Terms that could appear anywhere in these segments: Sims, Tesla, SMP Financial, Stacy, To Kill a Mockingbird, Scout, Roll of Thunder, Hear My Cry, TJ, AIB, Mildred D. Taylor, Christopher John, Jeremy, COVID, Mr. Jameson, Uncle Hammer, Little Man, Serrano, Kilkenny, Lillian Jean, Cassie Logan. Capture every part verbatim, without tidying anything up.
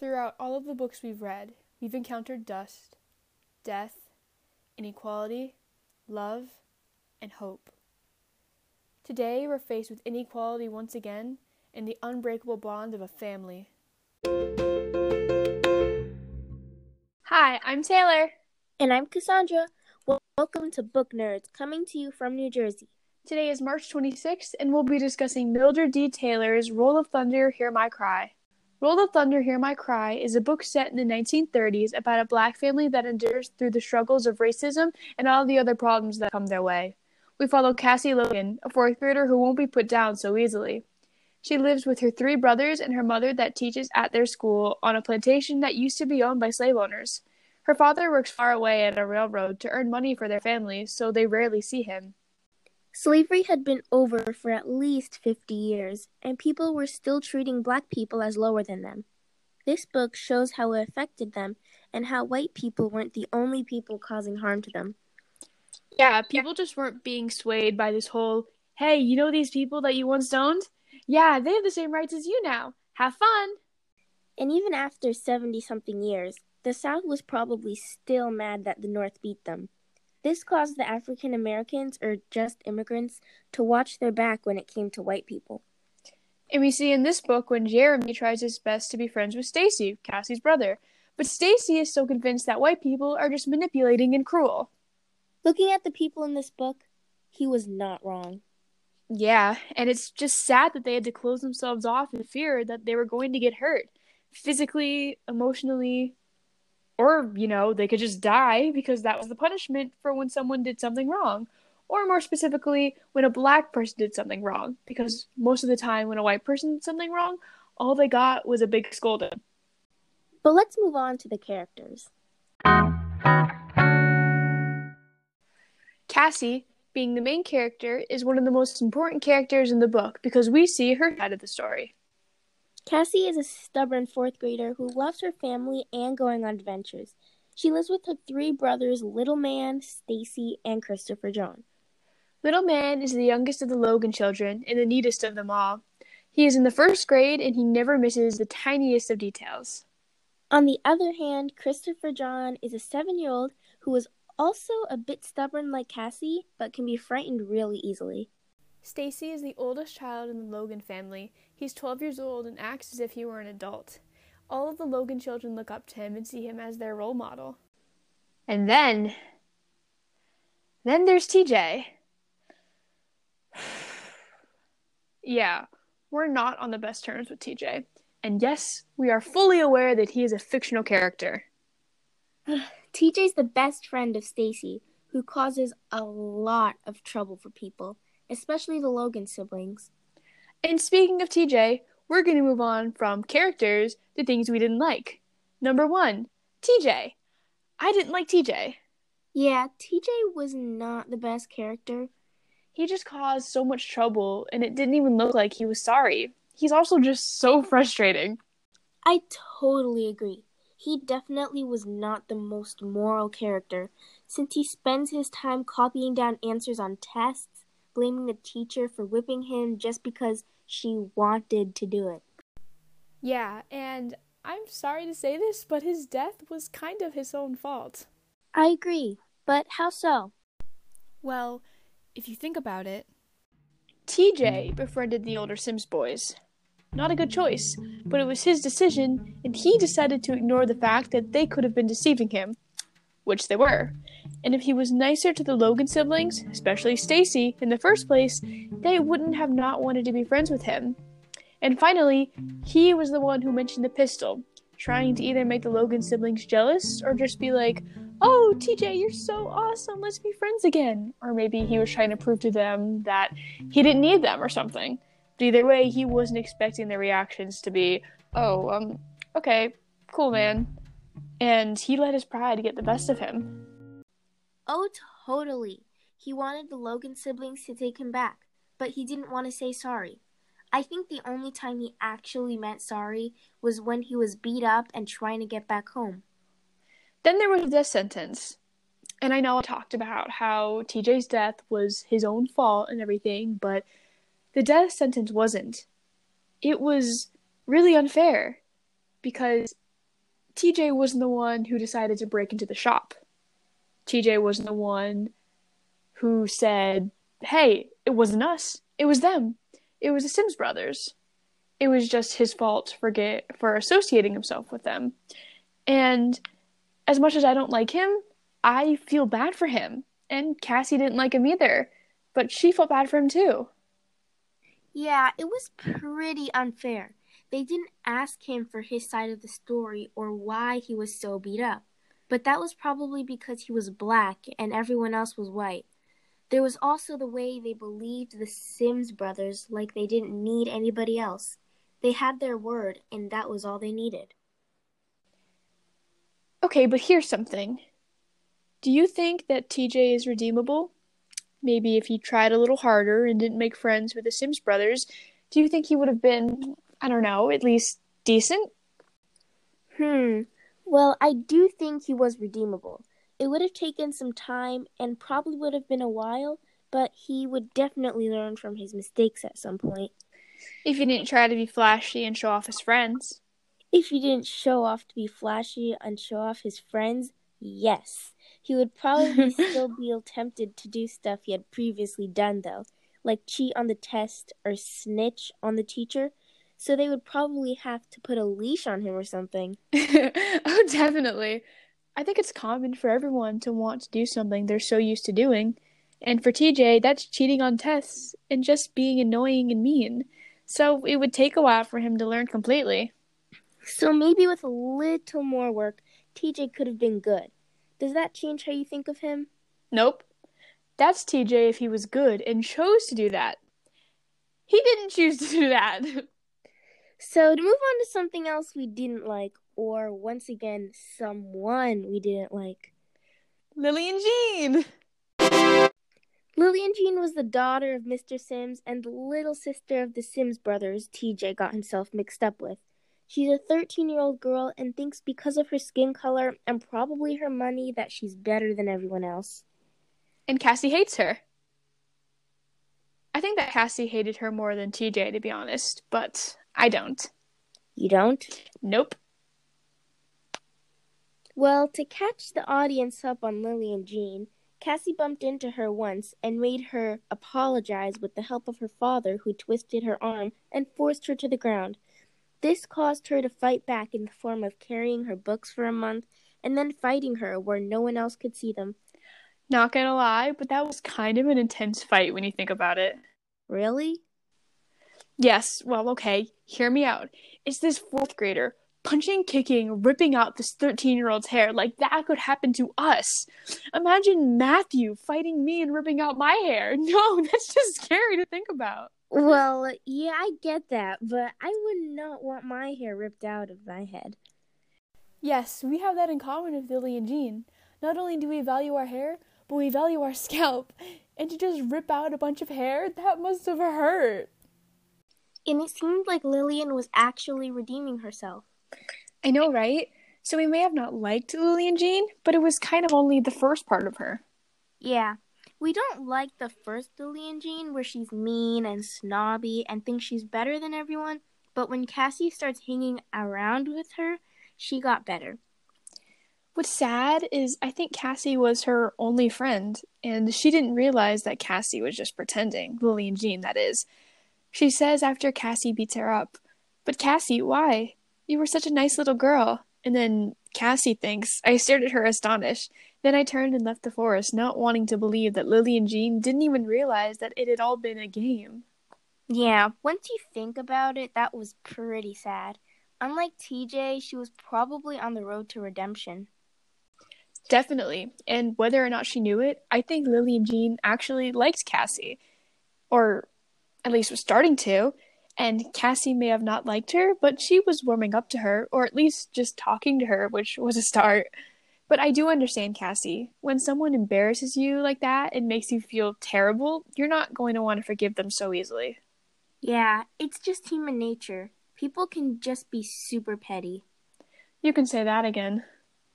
Throughout all of the books we've read, we've encountered dust, death, inequality, love, and hope. Today, we're faced with inequality once again and the unbreakable bond of a family. Hi, I'm Taylor. And I'm Cassandra. Well, welcome to Book Nerds, coming to you from New Jersey. Today is March twenty-sixth, and we'll be discussing Mildred D. Taylor's Roll of Thunder, Hear My Cry. Roll of Thunder, Hear My Cry is a book set in the nineteen thirties about a black family that endures through the struggles of racism and all the other problems that come their way. We follow Cassie Logan, a fourth grader who won't be put down so easily. She lives with her three brothers and her mother that teaches at their school on a plantation that used to be owned by slave owners. Her father works far away at a railroad to earn money for their family, so they rarely see him. Slavery had been over for at least fifty years, and people were still treating black people as lower than them. This book shows how it affected them and how white people weren't the only people causing harm to them. Yeah, people just weren't being swayed by this whole, hey, you know these people that you once owned? Yeah, they have the same rights as you now. Have fun! And even after seventy-something years, the South was probably still mad that the North beat them. This caused the African Americans, or just immigrants, to watch their back when it came to white people. And we see in this book when Jeremy tries his best to be friends with Stacy, Cassie's brother. But Stacy is so convinced that white people are just manipulating and cruel. Looking at the people in this book, he was not wrong. Yeah, and it's just sad that they had to close themselves off in fear that they were going to get hurt. Physically, emotionally, or, you know, they could just die because that was the punishment for when someone did something wrong. Or more specifically, when a black person did something wrong. Because most of the time when a white person did something wrong, all they got was a big scolding. But let's move on to the characters. Cassie, being the main character, is one of the most important characters in the book because we see her side of the story. Cassie is a stubborn fourth grader who loves her family and going on adventures. She lives with her three brothers, Little Man, Stacy, and Christopher John. Little Man is the youngest of the Logan children and the neatest of them all. He is in the first grade and he never misses the tiniest of details. On the other hand, Christopher John is a seven-year-old who is also a bit stubborn like Cassie, but can be frightened really easily. Stacy is the oldest child in the Logan family. He's twelve years old and acts as if he were an adult. All of the Logan children look up to him and see him as their role model. And then, then there's T J. Yeah, we're not on the best terms with T J. And yes, we are fully aware that he is a fictional character. T J's the best friend of Stacy, who causes a lot of trouble for people, especially the Logan siblings. And speaking of T J, we're going to move on from characters to things we didn't like. Number one, T J. I didn't like T J. Yeah, T J was not the best character. He just caused so much trouble, and it didn't even look like he was sorry. He's also just so frustrating. I totally agree. He definitely was not the most moral character, since he spends his time copying down answers on tests, blaming the teacher for whipping him just because she wanted to do it. Yeah, and I'm sorry to say this, but his death was kind of his own fault. I agree, but how so? Well, if you think about it, T J befriended the older Sims boys. Not a good choice, but it was his decision, and he decided to ignore the fact that they could have been deceiving him, which they were. And if he was nicer to the Logan siblings, especially Stacy, in the first place, they wouldn't have not wanted to be friends with him. And finally, he was the one who mentioned the pistol, trying to either make the Logan siblings jealous or just be like, oh, T J, you're so awesome, let's be friends again. Or maybe he was trying to prove to them that he didn't need them or something. But either way, he wasn't expecting their reactions to be, oh, um, okay, cool, man. And he let his pride get the best of him. Oh, totally. He wanted the Logan siblings to take him back, but he didn't want to say sorry. I think the only time he actually meant sorry was when he was beat up and trying to get back home. Then there was the death sentence. And I know I talked about how T J's death was his own fault and everything, but the death sentence wasn't. It was really unfair because T J wasn't the one who decided to break into the shop. T J wasn't the one who said, hey, it wasn't us. It was them. It was the Sims brothers. It was just his fault for get, for associating himself with them. And as much as I don't like him, I feel bad for him. And Cassie didn't like him either, but she felt bad for him too. Yeah, it was pretty unfair. They didn't ask him for his side of the story or why he was so beat up. But that was probably because he was black and everyone else was white. There was also the way they believed the Sims brothers, like they didn't need anybody else. They had their word, and that was all they needed. Okay, but here's something. Do you think that T J is redeemable? Maybe if he tried a little harder and didn't make friends with the Sims brothers, do you think he would have been, I don't know, at least decent? Hmm. Well, I do think he was redeemable. It would have taken some time and probably would have been a while, but he would definitely learn from his mistakes at some point. If he didn't try to be flashy and show off his friends. If he didn't show off to be flashy and show off his friends, yes. He would probably still be tempted to do stuff he had previously done, though, like cheat on the test or snitch on the teacher. So they would probably have to put a leash on him or something. Oh, definitely. I think it's common for everyone to want to do something they're so used to doing. And for T J, that's cheating on tests and just being annoying and mean. So it would take a while for him to learn completely. So maybe with a little more work, T J could have been good. Does that change how you think of him? Nope. That's T J if he was good and chose to do that. He didn't choose to do that. So to move on to something else we didn't like, or, once again, someone we didn't like. Lillian Jean! Lillian Jean was the daughter of Mister Sims and the little sister of the Sims brothers T J got himself mixed up with. She's a thirteen-year-old girl and thinks because of her skin color and probably her money that she's better than everyone else. And Cassie hates her. I think that Cassie hated her more than T J, to be honest, but I don't. You don't? Nope. Well, to catch the audience up on Lillian Jean, Cassie bumped into her once and made her apologize with the help of her father, who twisted her arm and forced her to the ground. This caused her to fight back in the form of carrying her books for a month and then fighting her where no one else could see them. Not gonna lie, but that was kind of an intense fight when you think about it. Really? Yes, well, okay, hear me out. It's this fourth grader. Punching, kicking, ripping out this thirteen-year-old's hair. Like, that could happen to us. Imagine Matthew fighting me and ripping out my hair. No, that's just scary to think about. Well, yeah, I get that, but I would not want my hair ripped out of my head. Yes, we have that in common with Lillian Jean. Not only do we value our hair, but we value our scalp. And to just rip out a bunch of hair, that must have hurt. And it seemed like Lillian was actually redeeming herself. I know, right? So we may have not liked Lillian Jean, but it was kind of only the first part of her. Yeah. We don't like the first Lillian Jean where she's mean and snobby and thinks she's better than everyone, but when Cassie starts hanging around with her, she got better. What's sad is I think Cassie was her only friend, and she didn't realize that Cassie was just pretending. Lillian Jean, that is. She says after Cassie beats her up, "But Cassie, why? You were such a nice little girl." And then Cassie thinks, I stared at her astonished. Then I turned and left the forest, not wanting to believe that Lillian Jean didn't even realize that it had all been a game. Yeah, once you think about it, that was pretty sad. Unlike T J, she was probably on the road to redemption. Definitely. And whether or not she knew it, I think Lillian Jean actually liked Cassie. Or at least was starting to. And Cassie may have not liked her, but she was warming up to her, or at least just talking to her, which was a start. But I do understand Cassie. When someone embarrasses you like that and makes you feel terrible, you're not going to want to forgive them so easily. Yeah, it's just human nature. People can just be super petty. You can say that again.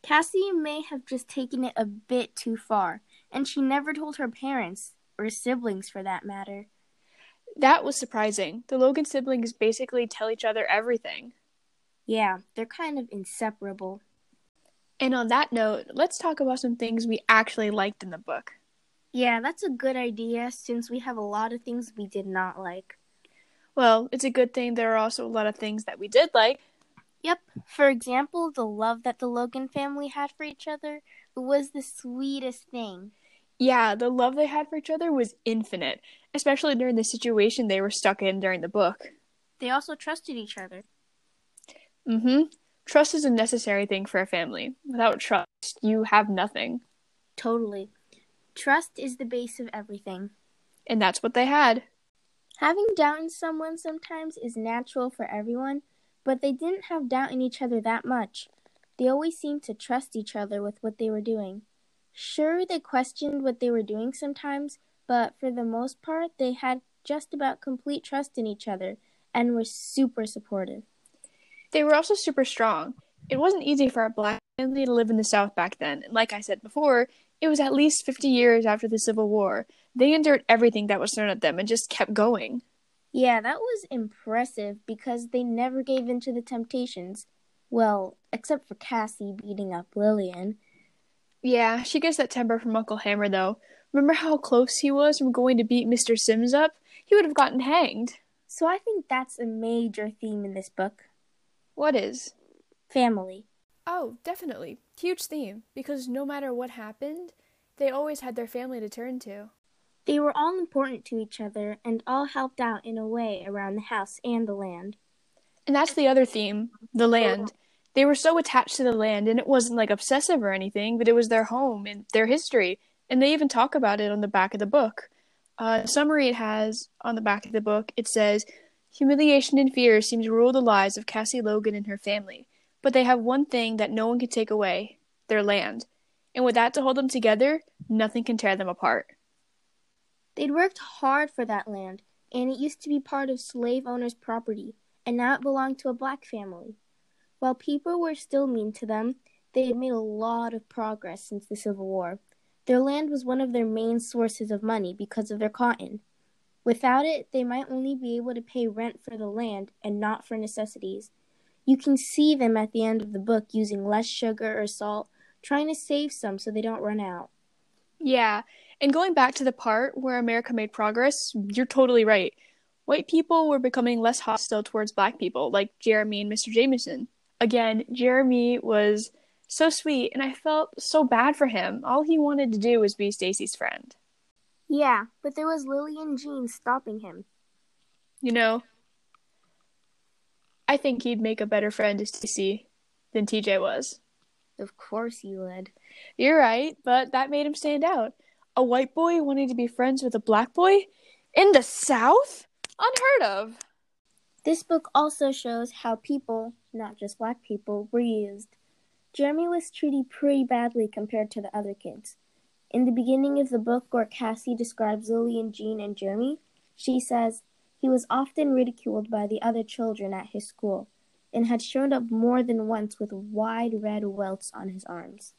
Cassie may have just taken it a bit too far, and she never told her parents, or siblings for that matter. That was surprising. The Logan siblings basically tell each other everything. Yeah, they're kind of inseparable. And on that note, let's talk about some things we actually liked in the book. Yeah, that's a good idea, since we have a lot of things we did not like. Well, it's a good thing there are also a lot of things that we did like. Yep. For example, the love that the Logan family had for each other was the sweetest thing. Yeah, the love they had for each other was infinite, especially during the situation they were stuck in during the book. They also trusted each other. Mm-hmm. Trust is a necessary thing for a family. Without trust, you have nothing. Totally. Trust is the base of everything. And that's what they had. Having doubt in someone sometimes is natural for everyone, but they didn't have doubt in each other that much. They always seemed to trust each other with what they were doing. Sure, they questioned what they were doing sometimes, but for the most part, they had just about complete trust in each other and were super supportive. They were also super strong. It wasn't easy for a black family to live in the South back then, and like I said before, it was at least fifty years after the Civil War. They endured everything that was thrown at them and just kept going. Yeah, that was impressive because they never gave in to the temptations. Well, except for Cassie beating up Lillian. Yeah, she gets that temper from Uncle Hammer, though. Remember how close he was from going to beat Mister Sims up? He would have gotten hanged. So I think that's a major theme in this book. What is? Family. Oh, definitely. Huge theme, because no matter what happened, they always had their family to turn to. They were all important to each other and all helped out in a way around the house and the land. And that's the other theme, the land. They were so attached to the land, and it wasn't like obsessive or anything, but it was their home and their history. And they even talk about it on the back of the book. Uh, the summary it has on the back of the book, it says, humiliation and fear seem to rule the lives of Cassie Logan and her family, but they have one thing that no one can take away, their land. And with that to hold them together, nothing can tear them apart. They'd worked hard for that land, and it used to be part of slave owners' property, and now it belonged to a black family. While people were still mean to them, they had made a lot of progress since the Civil War. Their land was one of their main sources of money because of their cotton. Without it, they might only be able to pay rent for the land and not for necessities. You can see them at the end of the book using less sugar or salt, trying to save some so they don't run out. Yeah, and going back to the part where America made progress, you're totally right. White people were becoming less hostile towards black people, like Jeremy and Mister Jameson. Again, Jeremy was so sweet, and I felt so bad for him. All he wanted to do was be Stacy's friend. Yeah, but there was Lillian Jean stopping him. You know, I think he'd make a better friend to Stacy than T J was. Of course he would. You're right, but that made him stand out. A white boy wanting to be friends with a black boy? In the South? Unheard of. This book also shows how people, not just black people, were used. Jeremy was treated pretty badly compared to the other kids. In the beginning of the book where Cassie describes Lillian Jean and Jeremy, she says he was often ridiculed by the other children at his school and had shown up more than once with wide red welts on his arms.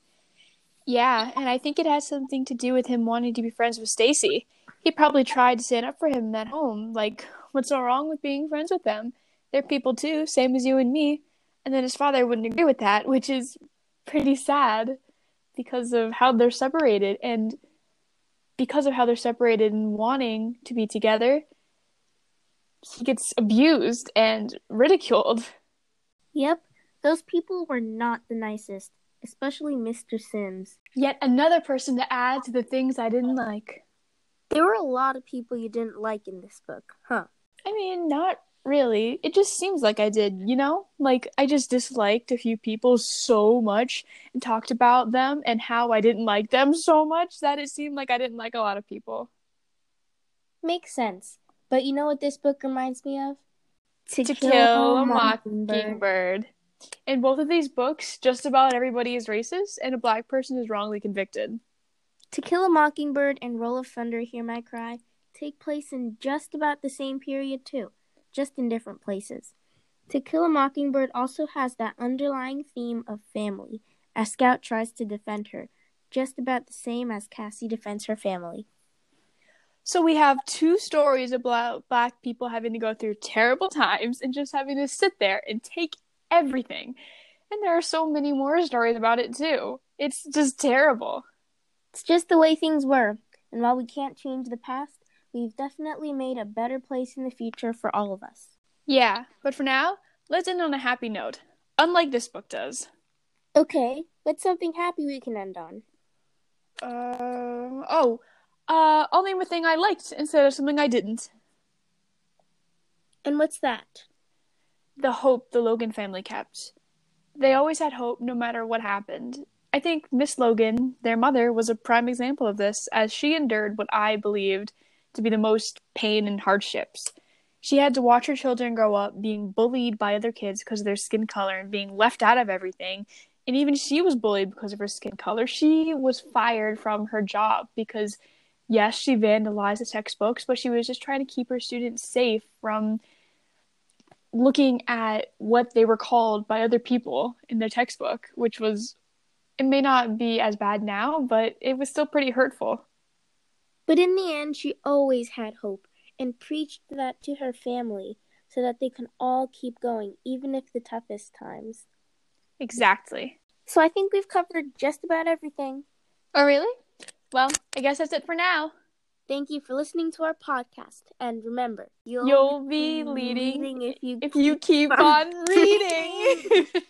Yeah, and I think it has something to do with him wanting to be friends with Stacy. He probably tried to stand up for him at home. Like, what's so wrong with being friends with them? They're people too, same as you and me. And then his father wouldn't agree with that, which is pretty sad because of how they're separated. And because of how they're separated and wanting to be together, he gets abused and ridiculed. Yep, those people were not the nicest, especially Mister Sims. Yet another person to add to the things I didn't like. There were a lot of people you didn't like in this book, huh? I mean, not really. It just seems like I did, you know? Like, I just disliked a few people so much and talked about them and how I didn't like them so much that it seemed like I didn't like a lot of people. Makes sense. But you know what this book reminds me of? To, to Kill, Kill a Mockingbird. Mockingbird. In both of these books, just about everybody is racist and a black person is wrongly convicted. To Kill a Mockingbird and Roll of Thunder, Hear My Cry take place in just about the same period too, just in different places. To Kill a Mockingbird also has that underlying theme of family, as Scout tries to defend her, just about the same as Cassie defends her family. So we have two stories about black people having to go through terrible times and just having to sit there and take everything. And there are so many more stories about it, too. It's just terrible. It's just the way things were. And while we can't change the past, we've definitely made a better place in the future for all of us. Yeah, but for now, let's end on a happy note. Unlike this book does. Okay, what's something happy we can end on? Uh, oh, uh, I'll name a thing I liked instead of something I didn't. And what's that? The hope the Logan family kept. They always had hope no matter what happened. I think Miss Logan, their mother, was a prime example of this, as she endured what I believed to be the most pain and hardships. She had to watch her children grow up, being bullied by other kids because of their skin color and being left out of everything. And even she was bullied because of her skin color. She was fired from her job because, yes, she vandalized the textbooks, but she was just trying to keep her students safe from looking at what they were called by other people in their textbook, which was, it may not be as bad now, but it was still pretty hurtful. But in the end, she always had hope and preached that to her family so that they can all keep going, even if the toughest times. Exactly. So I think we've covered just about everything. Oh, really? Well, I guess that's it for now. Thank you for listening to our podcast. And remember, you'll, you'll be leading, leading if you, if keep, you keep on, on reading.